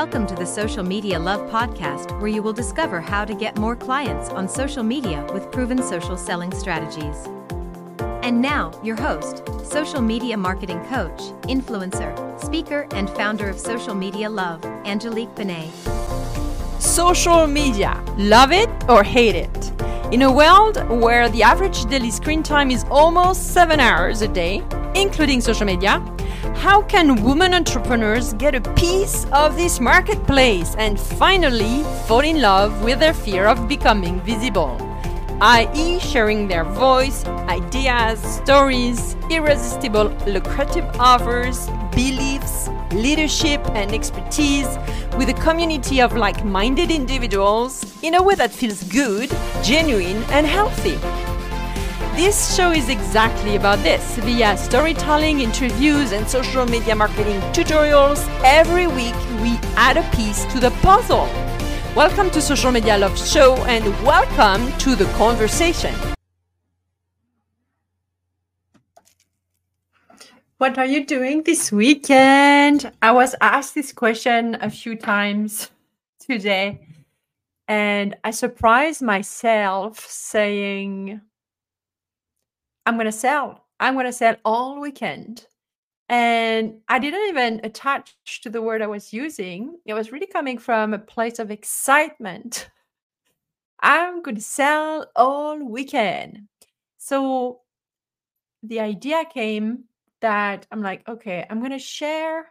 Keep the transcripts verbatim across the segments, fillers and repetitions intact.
Welcome to the Social Media Love podcast, where you will discover how to get more clients on social media with proven social selling strategies. And now, your host, social media marketing coach, influencer, speaker, and founder of Social Media Love, Angélique Binet. Social media, love it or hate it? In a world where the average daily screen time is almost seven hours a day, including social media, how can women entrepreneurs get a piece of this marketplace and finally fall in love with their fear of becoming visible, that is sharing their voice, ideas, stories, irresistible lucrative offers, beliefs, leadership and expertise with a community of like-minded individuals in a way that feels good, genuine and healthy? This show is exactly about this. Via storytelling, interviews, and social media marketing tutorials, every week we add a piece to the puzzle. Welcome to Social Media Love Show and welcome to the conversation. What are you doing this weekend? I was asked this question a few times today and I surprised myself saying, I'm going to sell. I'm going to sell all weekend. And I didn't even attach to the word I was using. It was really coming from a place of excitement. I'm going to sell all weekend. So the idea came that I'm like, okay, I'm going to share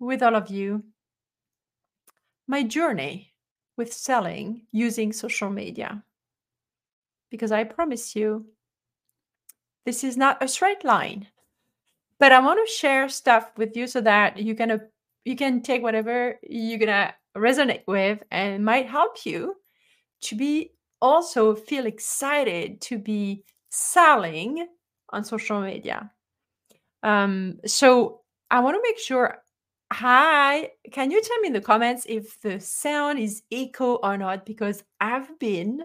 with all of you my journey with selling using social media. Because I promise you, this is not a straight line, but I want to share stuff with you so that you can, uh, you can take whatever you're going to resonate with and might help you to be also feel excited to be selling on social media. Um, so I want to make sure, hi, can you tell me in the comments if the sound is echo or not? Because I've been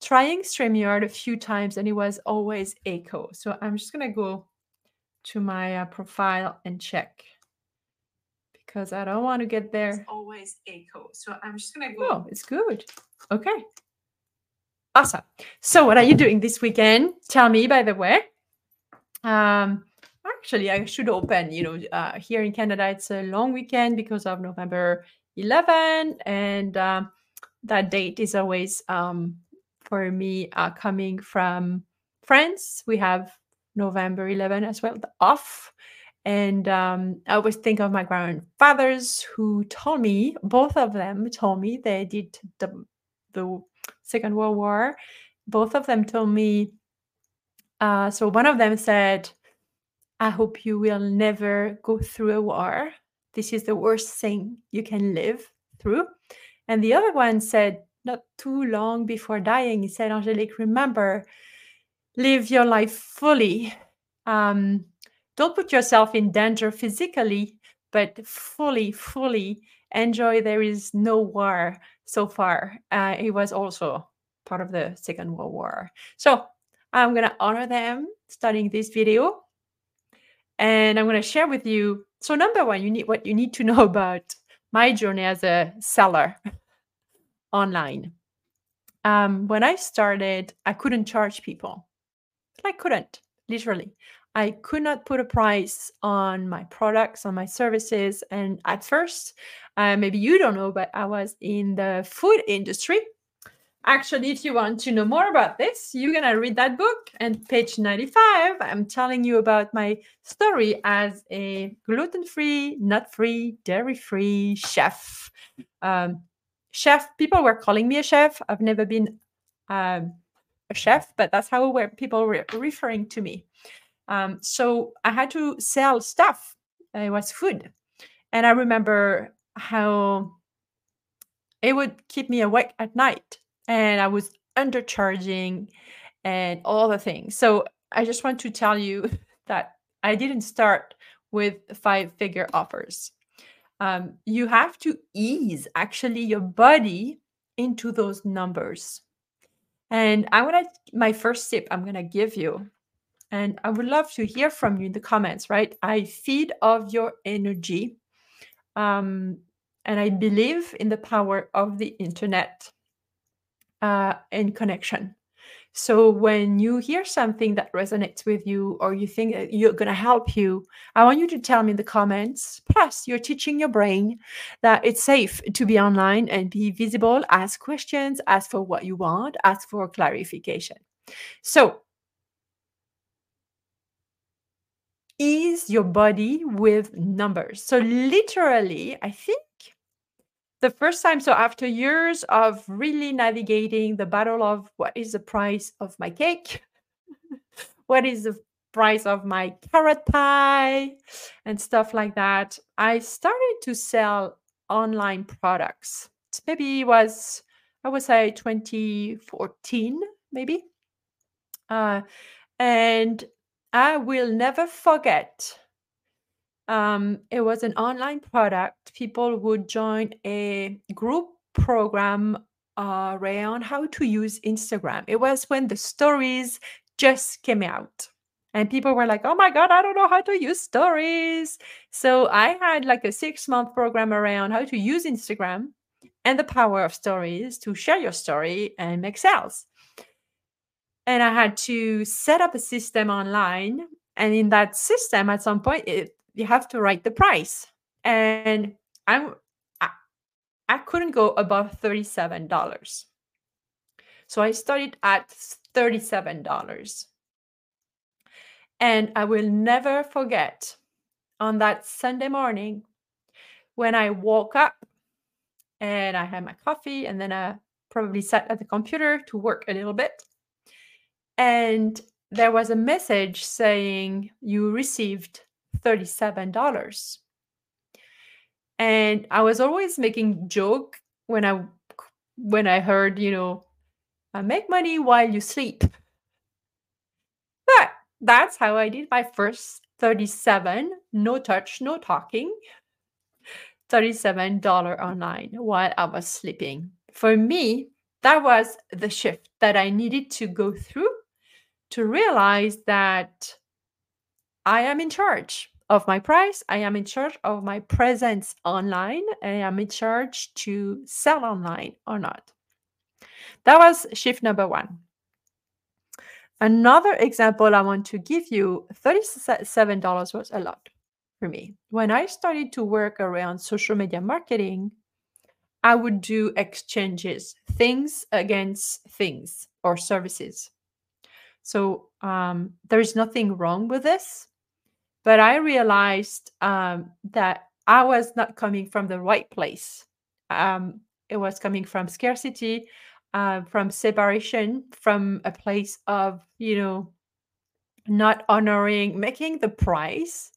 trying StreamYard a few times and it was always echo. So I'm just going to go to my uh, profile and check because I don't want to get there. It's always echo. So I'm just going to go. Oh, it's good. Okay. Awesome. So what are you doing this weekend? Tell me, by the way. Um, actually, I should open, you know, uh, here in Canada, it's a long weekend because of November eleventh. And um, that date is always... Um, For me, uh, coming from France, we have November eleventh as well, the off. And um, I always think of my grandfathers who told me, both of them told me, they did the, the Second World War. Both of them told me, uh, so one of them said, I hope you will never go through a war. This is the worst thing you can live through. And the other one said, not too long before dying, he said, Angélique, remember, live your life fully. Um, don't put yourself in danger physically, but fully, fully enjoy. There is no war so far. Uh, it was also part of the Second World War. So I'm going to honor them starting this video. And I'm going to share with you. So number one, you need what you need to know about my journey as a seller. Online. Um, when I started, I couldn't charge people. I couldn't, literally. I could not put a price on my products, on my services. And at first, uh, maybe you don't know, but I was in the food industry. Actually, if you want to know more about this, you're going to read that book. And page ninety-five, I'm telling you about my story as a gluten-free, nut-free, dairy-free chef. Um, Chef, people were calling me a chef. I've never been um, a chef, but that's how were people were referring to me. Um, so I had to sell stuff. It was food. And I remember how it would keep me awake at night. And I was undercharging and all the things. So I just want to tell you that I didn't start with five-figure offers. Um, you have to ease actually your body into those numbers. And I want to, my first tip I'm going to give you, and I would love to hear from you in the comments, right? I feed off your energy. Um, And I believe in the power of the internet uh, and connection. So when you hear something that resonates with you, or you think that you're going to help you, I want you to tell me in the comments. Plus, you're teaching your brain that it's safe to be online and be visible, ask questions, ask for what you want, ask for clarification. So ease your body with numbers. So literally, I think, the first time, so after years of really navigating the battle of what is the price of my cake, what is the price of my carrot pie, and stuff like that, I started to sell online products. Maybe it was, I would say, twenty fourteen, maybe. Uh, and I will never forget. Um, it was an online product. People would join a group program uh, around how to use Instagram. It was when the stories just came out. And people were like, oh my God, I don't know how to use stories. So I had like a six-month program around how to use Instagram and the power of stories to share your story and make sales. And I had to set up a system online. And in that system, at some point, it you have to write the price. And I'm, I, I couldn't go above thirty-seven dollars. So I started at thirty-seven dollars. And I will never forget on that Sunday morning when I woke up and I had my coffee, and then I probably sat at the computer to work a little bit. And there was a message saying you received thirty-seven dollars. And I was always making joke when I when I heard, you know, I make money while you sleep. But that's how I did my first thirty-seven, no touch, no talking, thirty-seven dollars online while I was sleeping. For me, that was the shift that I needed to go through to realize that I am in charge of my price. I am in charge of my presence online. I am in charge to sell online or not. That was shift number one. Another example I want to give you, thirty-seven dollars was a lot for me. When I started to work around social media marketing, I would do exchanges, things against things or services. So um, there is nothing wrong with this. But I realized um, that I was not coming from the right place. Um, it was coming from scarcity, uh, from separation, from a place of, you know, not honoring, making the price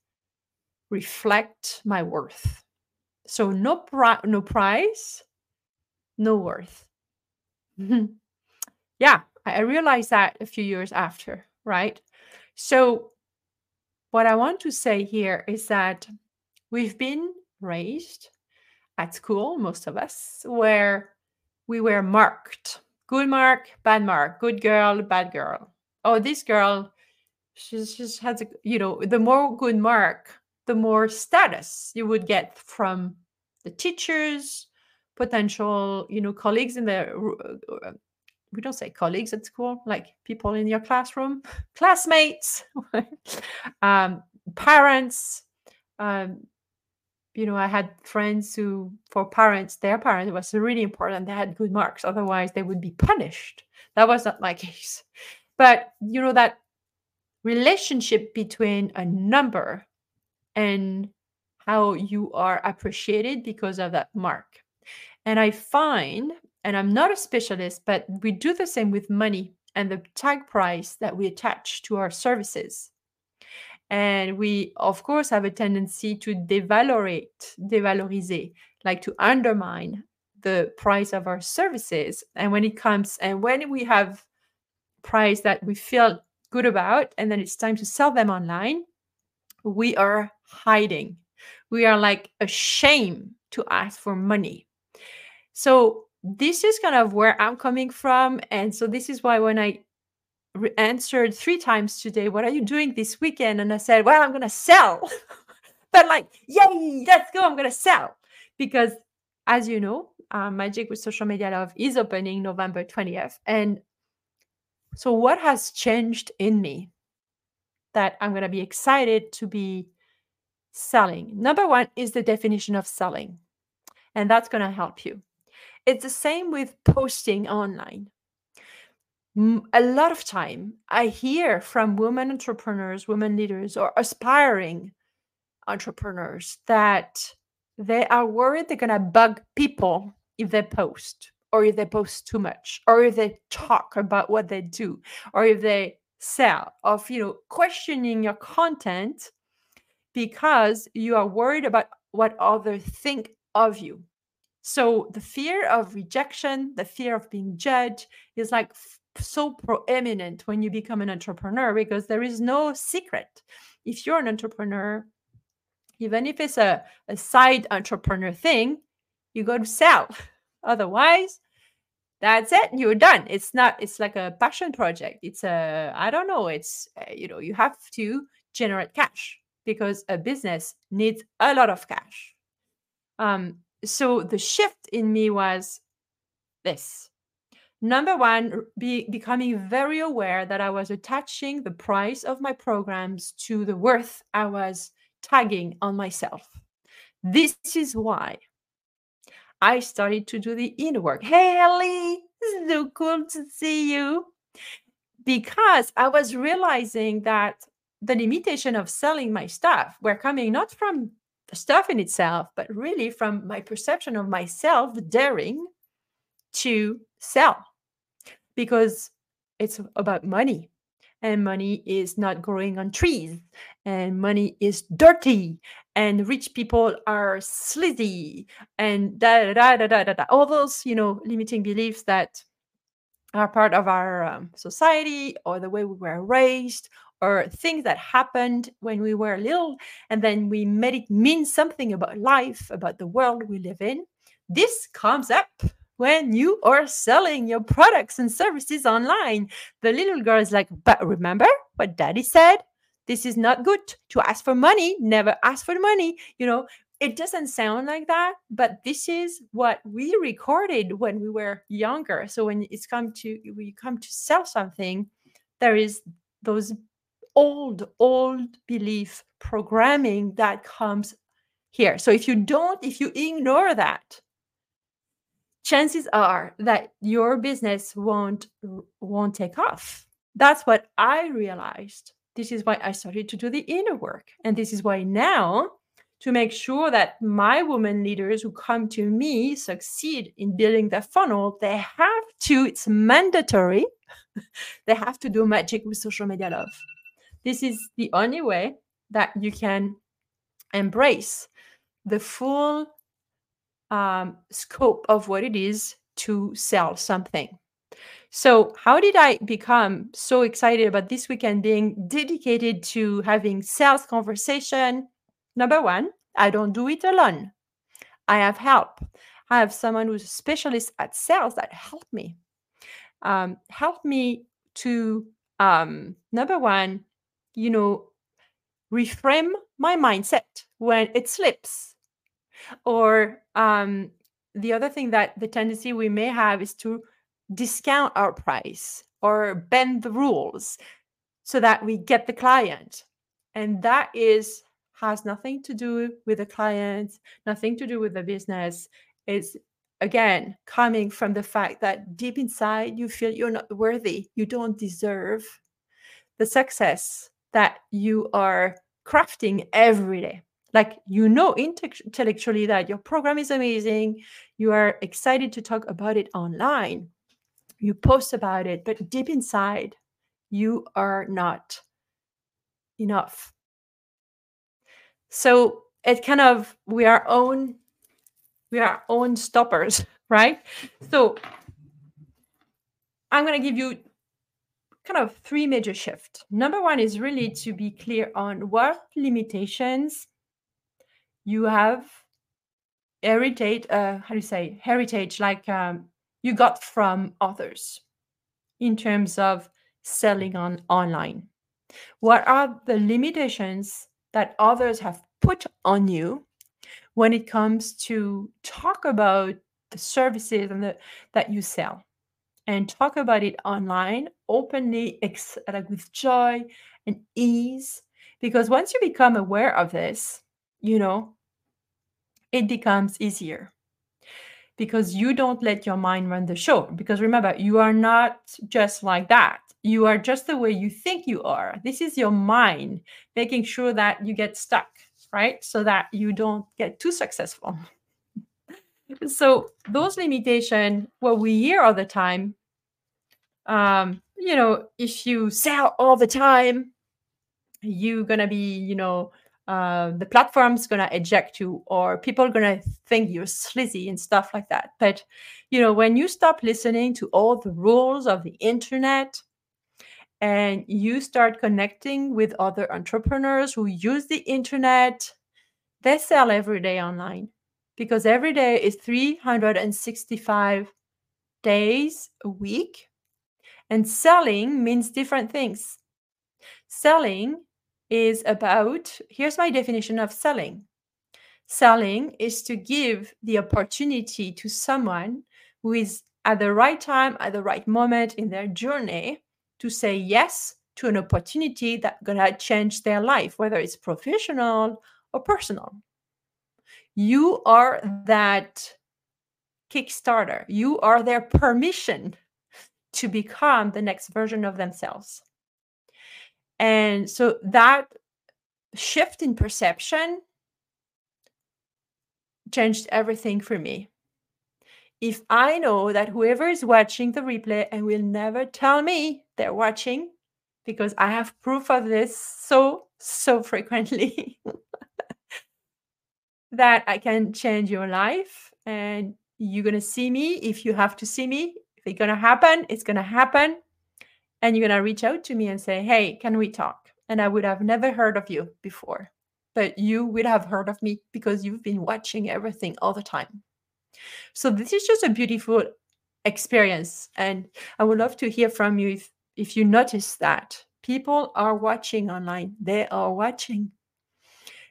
reflect my worth. So no, pri- no price, no worth. Yeah, I realized that a few years after, right? So what I want to say here is that we've been raised at school, most of us, where we were marked. Good mark, bad mark, good girl, bad girl. Oh, this girl, she just has, a, you know, the more good mark, the more status you would get from the teachers, potential, you know, colleagues in the, we don't say colleagues at school, like people in your classroom, classmates, um, parents. Um, you know, I had friends who, for parents, their parents, it was really important they had good marks. Otherwise, they would be punished. That was not my case. But, you know, that relationship between a number and how you are appreciated because of that mark. And I find... and I'm not a specialist, but we do the same with money and the tag price that we attach to our services. And we, of course, have a tendency to devalorate, devalorize, like to undermine the price of our services. And when it comes, and when we have price that we feel good about, and then it's time to sell them online, we are hiding. We are like ashamed to ask for money. So this is kind of where I'm coming from. And so this is why when I re- answered three times today, what are you doing this weekend? And I said, well, I'm going to sell. But like, yay, let's go. I'm going to sell. Because as you know, uh, Magic with Social Media Love is opening November twentieth. And so what has changed in me that I'm going to be excited to be selling? Number one is the definition of selling. And that's going to help you. It's the same with posting online. A lot of time I hear from women entrepreneurs, women leaders, or aspiring entrepreneurs that they are worried they're going to bug people if they post, or if they post too much, or if they talk about what they do, or if they sell, of, you know, questioning your content because you are worried about what others think of you. So the fear of rejection, the fear of being judged is like so prominent when you become an entrepreneur, because there is no secret. If you're an entrepreneur, even if it's a, a side entrepreneur thing, you go to sell. Otherwise, that's it. You're done. It's not, it's like a passion project. It's a, I don't know, it's, you know, you have to generate cash because a business needs a lot of cash. Um, so the shift in me was this. Number one, be, becoming very aware that I was attaching the price of my programs to the worth I was tagging on myself. This is why I started to do the inner work. Hey, Ellie, it's so cool to see you. Because I was realizing that the limitation of selling my stuff were coming not from the stuff in itself, but really from my perception of myself daring to sell, because it's about money, and money is not growing on trees, and money is dirty, and rich people are sleazy, and da da da da da da. All those, you know, limiting beliefs that are part of our um, society, or the way we were raised, or things that happened when we were little, and then we made it mean something about life, about the world we live in. This comes up when you are selling your products and services online. The little girl is like, but remember what daddy said? This is not good to ask for money. Never ask for money. You know, it doesn't sound like that, but this is what we recorded when we were younger. So when it's come to, when you come to sell something, there is those old, old belief programming that comes here. So if you don't, if you ignore that, chances are that your business won't, won't take off. That's what I realized. This is why I started to do the inner work. And this is why now, to make sure that my women leaders who come to me succeed in building their funnel, they have to, it's mandatory, they have to do Magic with Social Media Love. This is the only way that you can embrace the full Um, scope of what it is to sell something. So how did I become so excited about this weekend being dedicated to having sales conversation? Number one, I don't do it alone. I have help. I have someone who's a specialist at sales that helped me. Um, helped me to, um, number one, you know, reframe my mindset when it slips. Or um, the other thing that the tendency we may have is to discount our price or bend the rules so that we get the client. And that is has nothing to do with the client, nothing to do with the business. It's, again, coming from the fact that deep inside you feel you're not worthy. You don't deserve the success that you are crafting every day. Like, you know, intellectually that your program is amazing. You are excited to talk about it online. You post about it, but deep inside, you are not enough. So it kind of, we are own, we are own stoppers, right? So I'm going to give you kind of three major shifts. Number one is really to be clear on what limitations you have heritage, uh, how do you say, heritage, like um, you got from others in terms of selling on online. What are the limitations that others have put on you, when it comes to talk about the services and the, that you sell, and talk about it online openly, ex- like with joy and ease. Because once you become aware of this, you know, it becomes easier because you don't let your mind run the show. Because remember, you are not just like that. You are just the way you think you are. This is your mind making sure that you get stuck, right? So that you don't get too successful. So those limitations, what we hear all the time, um, you know, if you sell all the time, you're going to be, you know, uh, the platform's going to eject you, or people are going to think you're sleazy and stuff like that. But, you know, when you stop listening to all the rules of the internet and you start connecting with other entrepreneurs who use the internet, they sell every day online. Because every day is three hundred sixty-five days a week. And selling means different things. Selling is about, here's my definition of selling. Selling is to give the opportunity to someone who is at the right time, at the right moment in their journey, to say yes to an opportunity that's going to change their life, whether it's professional or personal. You are that Kickstarter. You are their permission to become the next version of themselves. And so that shift in perception changed everything for me. If I know that whoever is watching the replay and will never tell me they're watching, because I have proof of this so, so frequently, that I can change your life, and you're going to see me if you have to see me. If it's going to happen, it's going to happen. And you're going to reach out to me and say, hey, can we talk? And I would have never heard of you before, but you would have heard of me because you've been watching everything all the time. So this is just a beautiful experience. And I would love to hear from you if, if you notice that people are watching online. They are watching.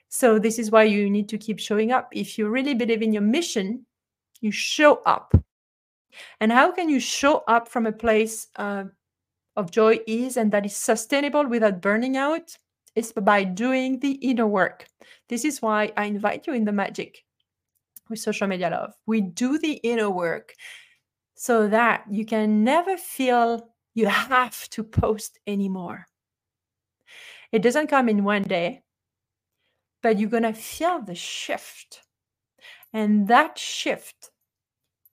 So this is why you need to keep showing up. If you really believe in your mission, you show up. And how can you show up from a place uh, of joy, ease, and that is sustainable without burning out? It's by doing the inner work. This is why I invite you in the Magic with Social Media Love. We do the inner work so that you can never feel you have to post anymore. It doesn't come in one day. But you're going to feel the shift. And that shift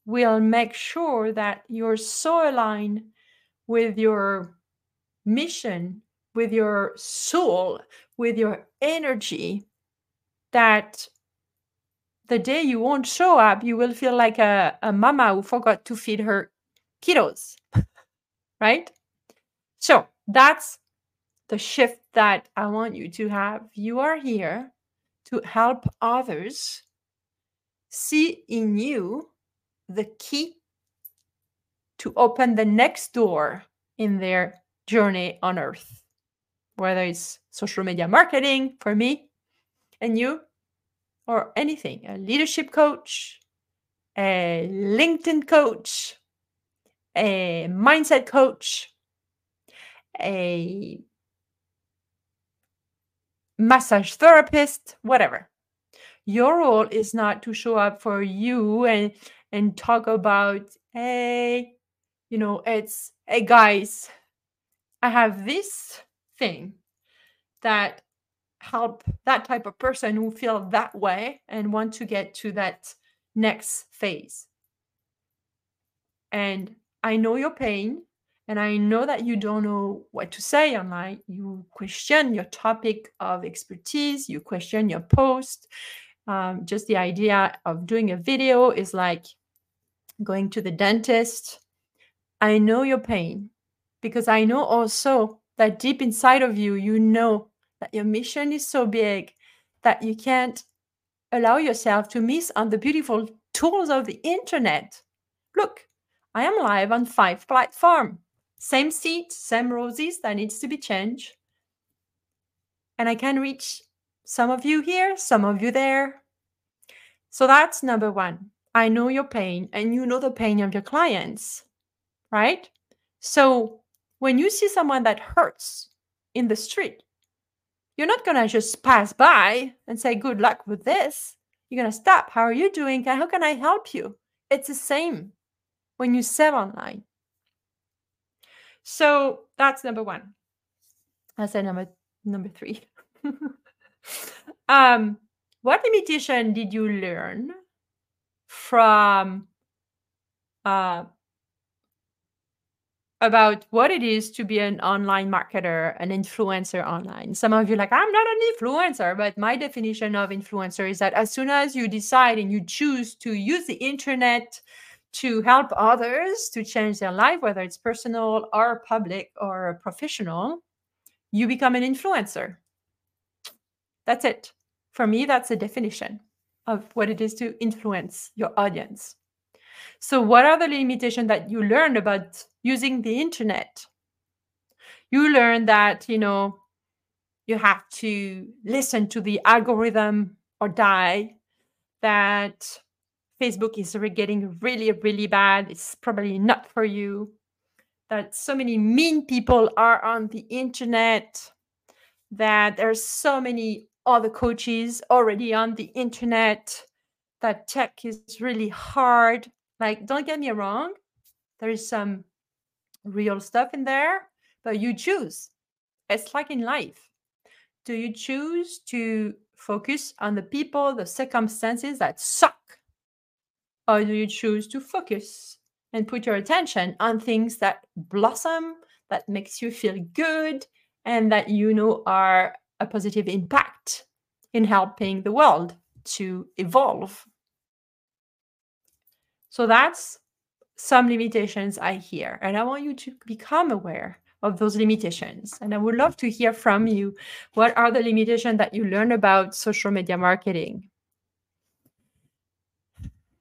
will make sure that you're so aligned with your mission, with your soul, with your energy, that the day you won't show up, you will feel like a, a mama who forgot to feed her kiddos, right? So that's the shift that I want you to have. You are here to help others see in you the key to open the next door in their journey on earth, whether it's social media marketing for me and you, or anything, a leadership coach, a LinkedIn coach, a mindset coach, a massage therapist, whatever. Your role is not to show up for you and and talk about, hey, you know, it's, hey guys, I have this thing that help that type of person who feel that way and want to get to that next phase. And I know your pain. And I know that you don't know what to say online. You question your topic of expertise. You question your post. Um, just the idea of doing a video is like going to the dentist. I know your pain, because I know also that deep inside of you, you know that your mission is so big that you can't allow yourself to miss on the beautiful tools of the internet. Look, I am live on five platforms. Same seat, same roses that needs to be changed. And I can reach some of you here, some of you there. So that's number one. I know your pain and you know the pain of your clients, right? So when you see someone that hurts in the street, you're not going to just pass by and say, good luck with this. You're going to stop. How are you doing? How can I help you? It's the same when you sell online. So that's number one. I said number, number three. um, what limitation did you learn from uh, about what it is to be an online marketer, an influencer online? Some of you are like, I'm not an influencer, but my definition of influencer is that as soon as you decide and you choose to use the internet to help others to change their life, whether it's personal or public or professional, you become an influencer. That's it. For me, that's the definition of what it is to influence your audience. So what are the limitations that you learned about using the internet? You learn that, you know, you have to listen to the algorithm or die, that Facebook is getting really, really bad. It's probably not for you, that so many mean people are on the internet, that there's so many other coaches already on the internet, that tech is really hard. Like, don't get me wrong, there is some real stuff in there, but you choose. It's like in life. Do you choose to focus on the people, the circumstances that suck? Or do you choose to focus and put your attention on things that blossom, that makes you feel good, and that you know are a positive impact in helping the world to evolve? So that's some limitations I hear. And I want you to become aware of those limitations. And I would love to hear from you. What are the limitations that you learn about social media marketing?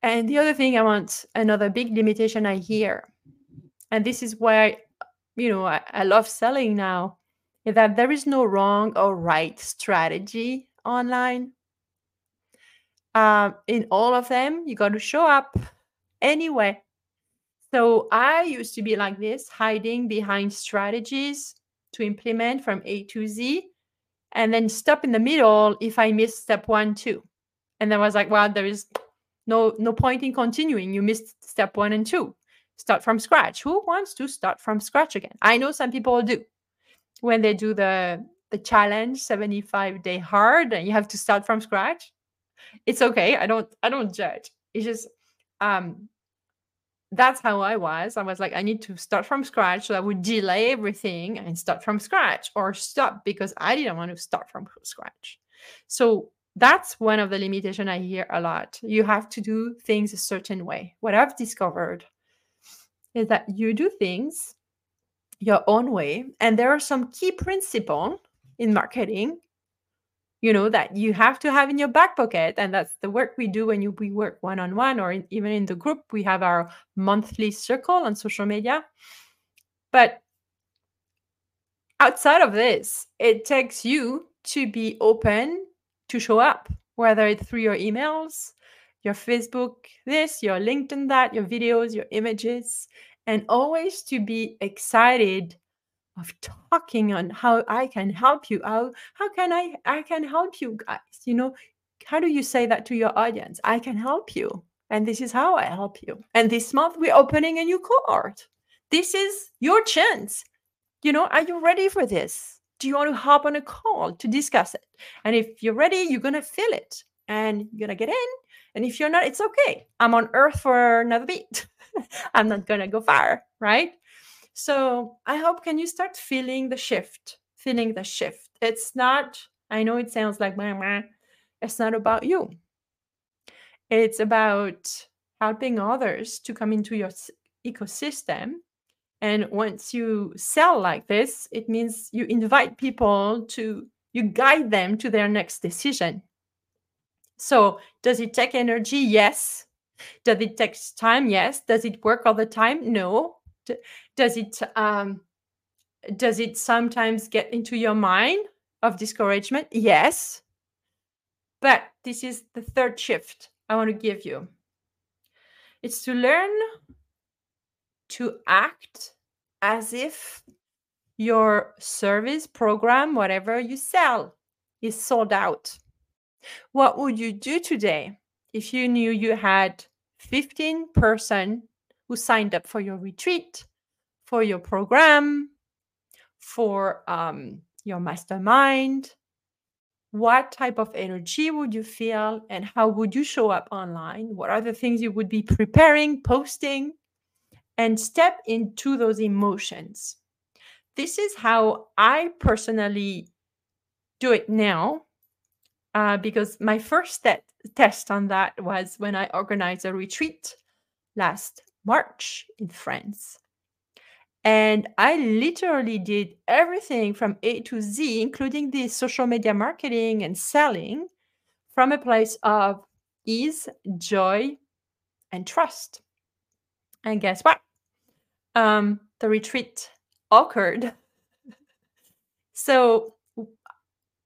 And the other thing I want, another big limitation I hear, and this is why, you know, I, I love selling now, is that there is no wrong or right strategy online. Uh, in all of them, you got to show up. Anyway, so I used to be like this, hiding behind strategies to implement from A to Z, and then stop in the middle if I missed step one, two. And I was like, well, there is no, no point in continuing. You missed step one and two. Start from scratch. Who wants to start from scratch again? I know some people do. When they do the, the challenge, seventy-five day hard, and you have to start from scratch, it's okay. I don't, I don't judge. It's just... Um, that's how I was. I was like, I need to start from scratch. So I would delay everything and start from scratch, or stop because I didn't want to start from scratch. So that's one of the limitations I hear a lot. You have to do things a certain way. What I've discovered is that you do things your own way. And there are some key principles in marketing, you know, that you have to have in your back pocket. And that's the work we do when you, we work one-on-one, or in, even in the group. We have our monthly circle on social media. But outside of this, it takes you to be open to show up, whether it's through your emails, your Facebook this, your LinkedIn that, your videos, your images, and always to be excited of talking on how I can help you. How, how can I, I can help you guys? You know, how do you say that to your audience? I can help you. And this is how I help you. And this month we're opening a new cohort. This is your chance. You know, are you ready for this? Do you want to hop on a call to discuss it? And if you're ready, you're going to feel it and you're going to get in. And if you're not, it's okay. I'm on earth for another beat. I'm not going to go far, right? So I hope, can you start feeling the shift, feeling the shift. It's not, I know it sounds like, meh, meh. It's not about you. It's about helping others to come into your ecosystem. And once you sell like this, it means you invite people to, you guide them to their next decision. So does it take energy? Yes. Does it take time? Yes. Does it work all the time? No. Does it um, does it sometimes get into your mind of discouragement? Yes. But this is the third shift. I want to give you. It's to learn to act as if your service, program, whatever you sell is sold out. What would you do today if you knew you had fifteen percent who signed up for your retreat, for your program, for um, your mastermind? What type of energy would you feel, and how would you show up online? What are the things you would be preparing, posting, and step into those emotions? This is how I personally do it now, uh, because my first step, test on that was when I organized a retreat last March in France. And I literally did everything from A to Z, including the social media marketing and selling, from a place of ease, joy, and trust. And guess what? Um, the retreat occurred. So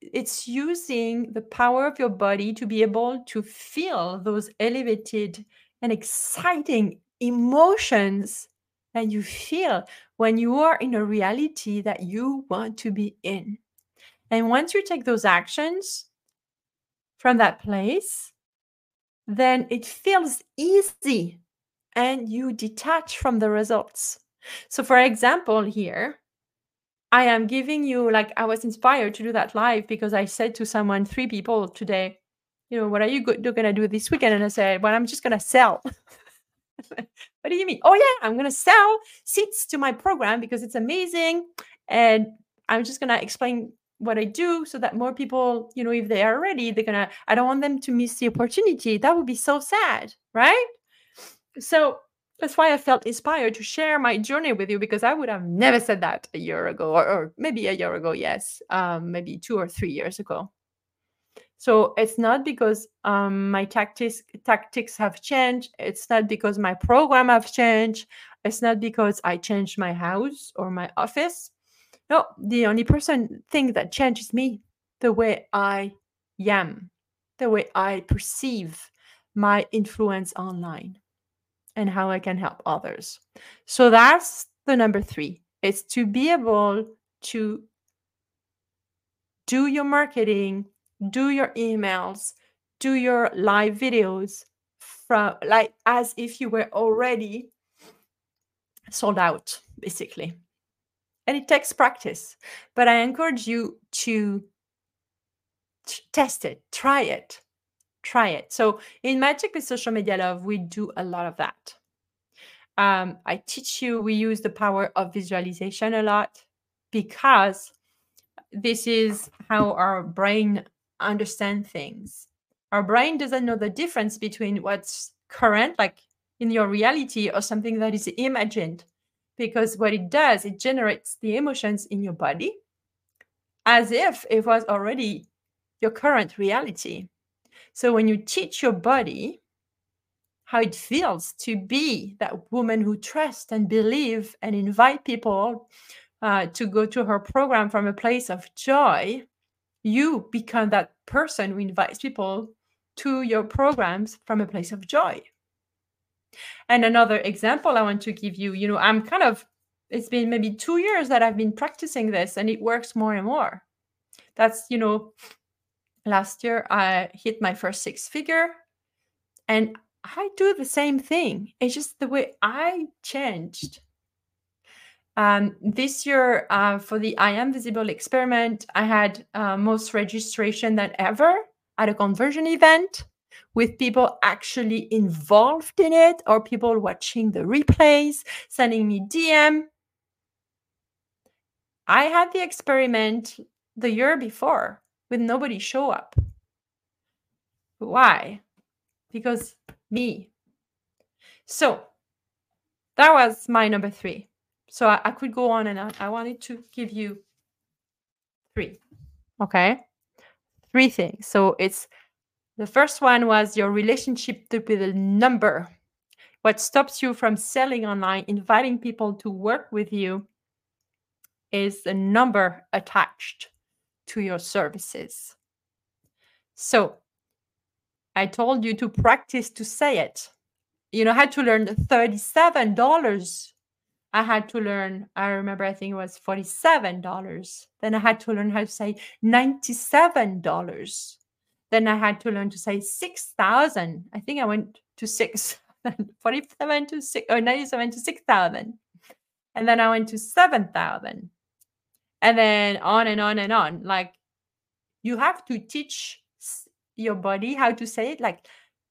it's using the power of your body to be able to feel those elevated and exciting emotions that you feel when you are in a reality that you want to be in. And once you take those actions from that place, then it feels easy and you detach from the results. So for example, here, I am giving you, like, I was inspired to do that live because I said to someone, three people today, you know, what are you going to do this weekend? And I said, well, I'm just going to sell. What do you mean? Oh, yeah, I'm going to sell seats to my program because it's amazing. And I'm just going to explain what I do so that more people, you know, if they are ready, they're going to, I don't want them to miss the opportunity. That would be so sad, right? So that's why I felt inspired to share my journey with you, because I would have never said that a year ago, or, or maybe a year ago, yes, um, maybe two or three years ago. So it's not because um, my tactics tactics have changed. It's not because my program have changed. It's not because I changed my house or my office. No, the only person thing that changed is me, the way I am, the way I perceive my influence online, and how I can help others. So that's the number three. It's to be able to do your marketing, do your emails, do your live videos from, like, as if you were already sold out, basically. And it takes practice, but I encourage you to t- test it, try it. Try it. So in Magic with Social Media Love, we do a lot of that. Um, I teach you, we use the power of visualization a lot, because this is how our brain understands things. Our brain doesn't know the difference between what's current, like in your reality, or something that is imagined, because what it does, it generates the emotions in your body as if it was already your current reality. So when you teach your body how it feels to be that woman who trusts and believes and invite people uh, to go to her program from a place of joy, you become that person who invites people to your programs from a place of joy. And another example I want to give you, you know, I'm kind of, it's been maybe two years that I've been practicing this, and it works more and more. That's, you know, last year, I hit my first six figure, and I do the same thing. It's just the way I changed. Um, this year, uh, for the I Am Visible experiment, I had uh, most registration than ever at a conversion event, with people actually involved in it, or people watching the replays, sending me D M. I had the experiment the year before with nobody show up. Why? Because me. So that was my number three. So I, I could go on, and I, I wanted to give you three. Okay? Three things. So it's, the first one was your relationship to the number. What stops you from selling online, inviting people to work with you, is the number attached to your services. So I told you to practice to say it. You know, I had to learn thirty-seven dollars. I had to learn, I remember, I think it was forty-seven dollars. Then I had to learn how to say ninety-seven dollars. Then I had to learn to say six thousand. I think I went to six, forty-seven to six, or ninety-seven to six thousand. And then I went to seven thousand. And then on and on and on. Like, you have to teach your body how to say it. Like,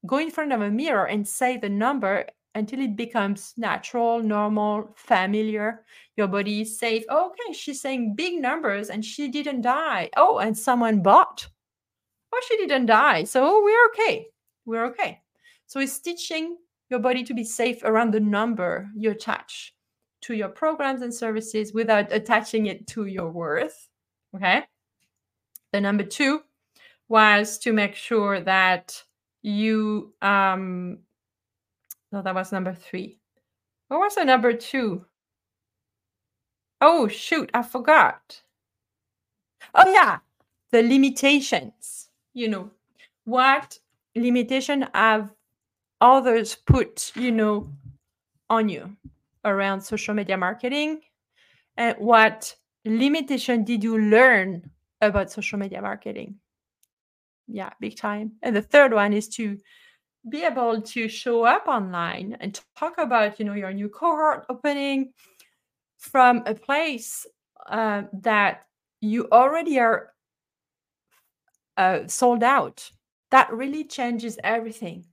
go in front of a mirror and say the number until it becomes natural, normal, familiar. Your body is safe. Oh, okay, she's saying big numbers and she didn't die. Oh, and someone bought. Oh, she didn't die. So we're okay. We're okay. So it's teaching your body to be safe around the number you attach to your programs and services without attaching it to your worth. Okay. The number two was to make sure that you, um, no, that was number three. What was the number two? Oh, shoot, I forgot. Oh, yeah, the limitations. You know, what limitation have others put, you know, on you around social media marketing? And what limitation did you learn about social media marketing? Yeah, big time. And the third one is to be able to show up online and talk about, you know, your new cohort opening from a place uh, that you already are uh, sold out. That really changes everything.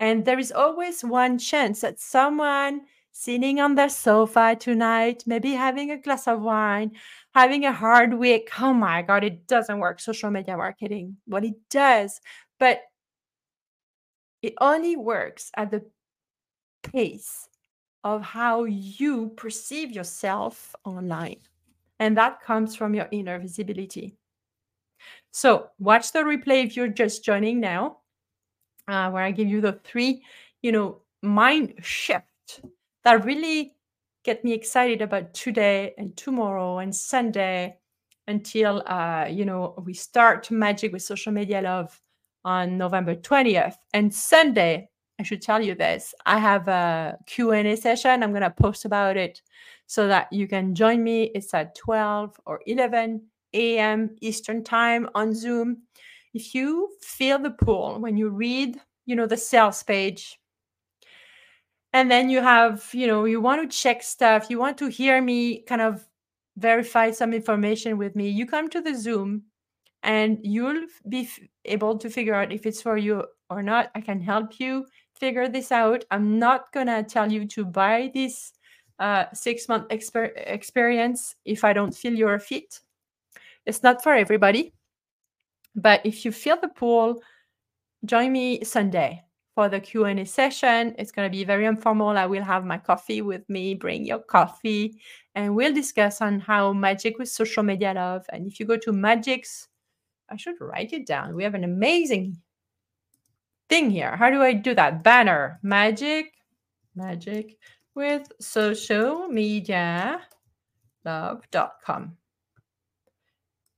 And there is always one chance that someone sitting on their sofa tonight, maybe having a glass of wine, having a hard week. Oh my God, it doesn't work, social media marketing. Well, it does, but it only works at the pace of how you perceive yourself online. And that comes from your inner visibility. So watch the replay if you're just joining now, uh, where I give you the three, you know, mind shift that really get me excited about today and tomorrow and Sunday until, uh, you know, we start Magic with Social Media Love on November twentieth. And Sunday, I should tell you this, I have a Q and A session. I'm going to post about it so that you can join me. It's at twelve or eleven a m Eastern time on Zoom. If you feel the pull when you read, you know, the sales page, and then you have, you know, you want to check stuff, you want to hear me kind of verify some information with me, you come to the Zoom and you'll be able to figure out if it's for you or not. I can help you figure this out. I'm not going to tell you to buy this uh, six-month exper experience if I don't feel your fit. It's not for everybody. But if you feel the pull, join me Sunday for the Q and A session. It's going to be very informal. I will have my coffee with me. Bring your coffee. And we'll discuss on how Magic with Social Media Love. And if you go to Magic's, I should write it down. We have an amazing thing here. How do I do that? Banner. Magic. Magic with Social Media Love dot com.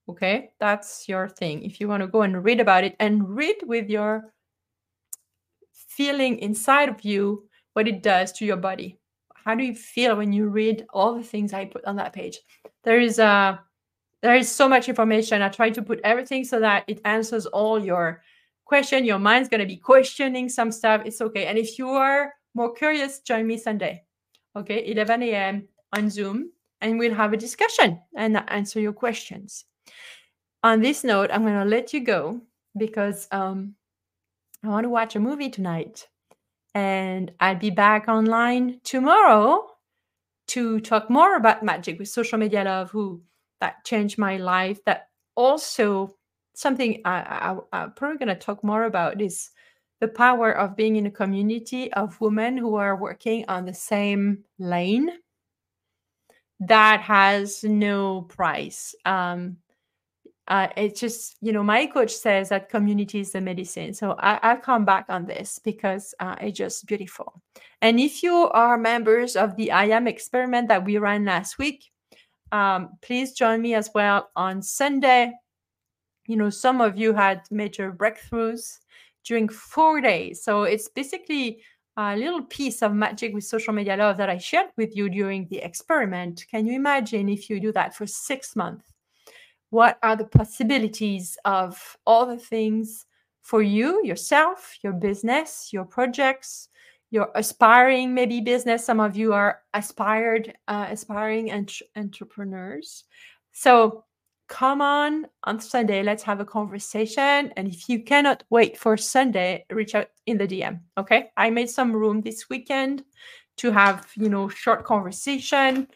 Okay. That's your thing. If you want to go and read about it and read with your feeling inside of you, what it does to your body. How do you feel when you read all the things I put on that page? There is a, there is so much information. I try to put everything so that it answers all your question. Your mind's going to be questioning some stuff. It's okay. And if you are more curious, join me Sunday. Okay. eleven a m on Zoom, and we'll have a discussion and answer your questions. On this note, I'm going to let you go because, um, I want to watch a movie tonight, and I'll be back online tomorrow to talk more about Magic with Social Media Love, who that changed my life. That also something I, I, I'm probably going to talk more about is the power of being in a community of women who are working on the same lane. That has no price. Um, Uh, it's just, you know, my coach says that community is the medicine. So I, I'll come back on this because uh, it's just beautiful. And if you are members of the I Am experiment that we ran last week, um, please join me as well on Sunday. You know, some of you had major breakthroughs. during four days. So it's basically a little piece of Magic with Social Media Love that I shared with you during the experiment. Can you imagine if you do that for six months? What are the possibilities of all the things for you, yourself, your business, your projects, your aspiring maybe business? Some of you are aspired, uh, aspiring ent- entrepreneurs. So come on on Sunday, let's have a conversation. And if you cannot wait for Sunday, reach out in the D M. Okay, I made some room this weekend to have, you know, short conversation.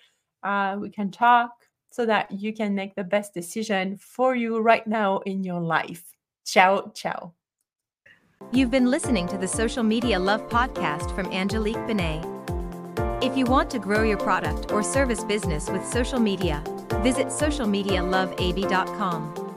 Uh, we can talk so that you can make the best decision for you right now in your life. Ciao, ciao. You've been listening to the Social Media Love podcast from Angélique Binet. If you want to grow your product or service business with social media, visit social media love a b dot com.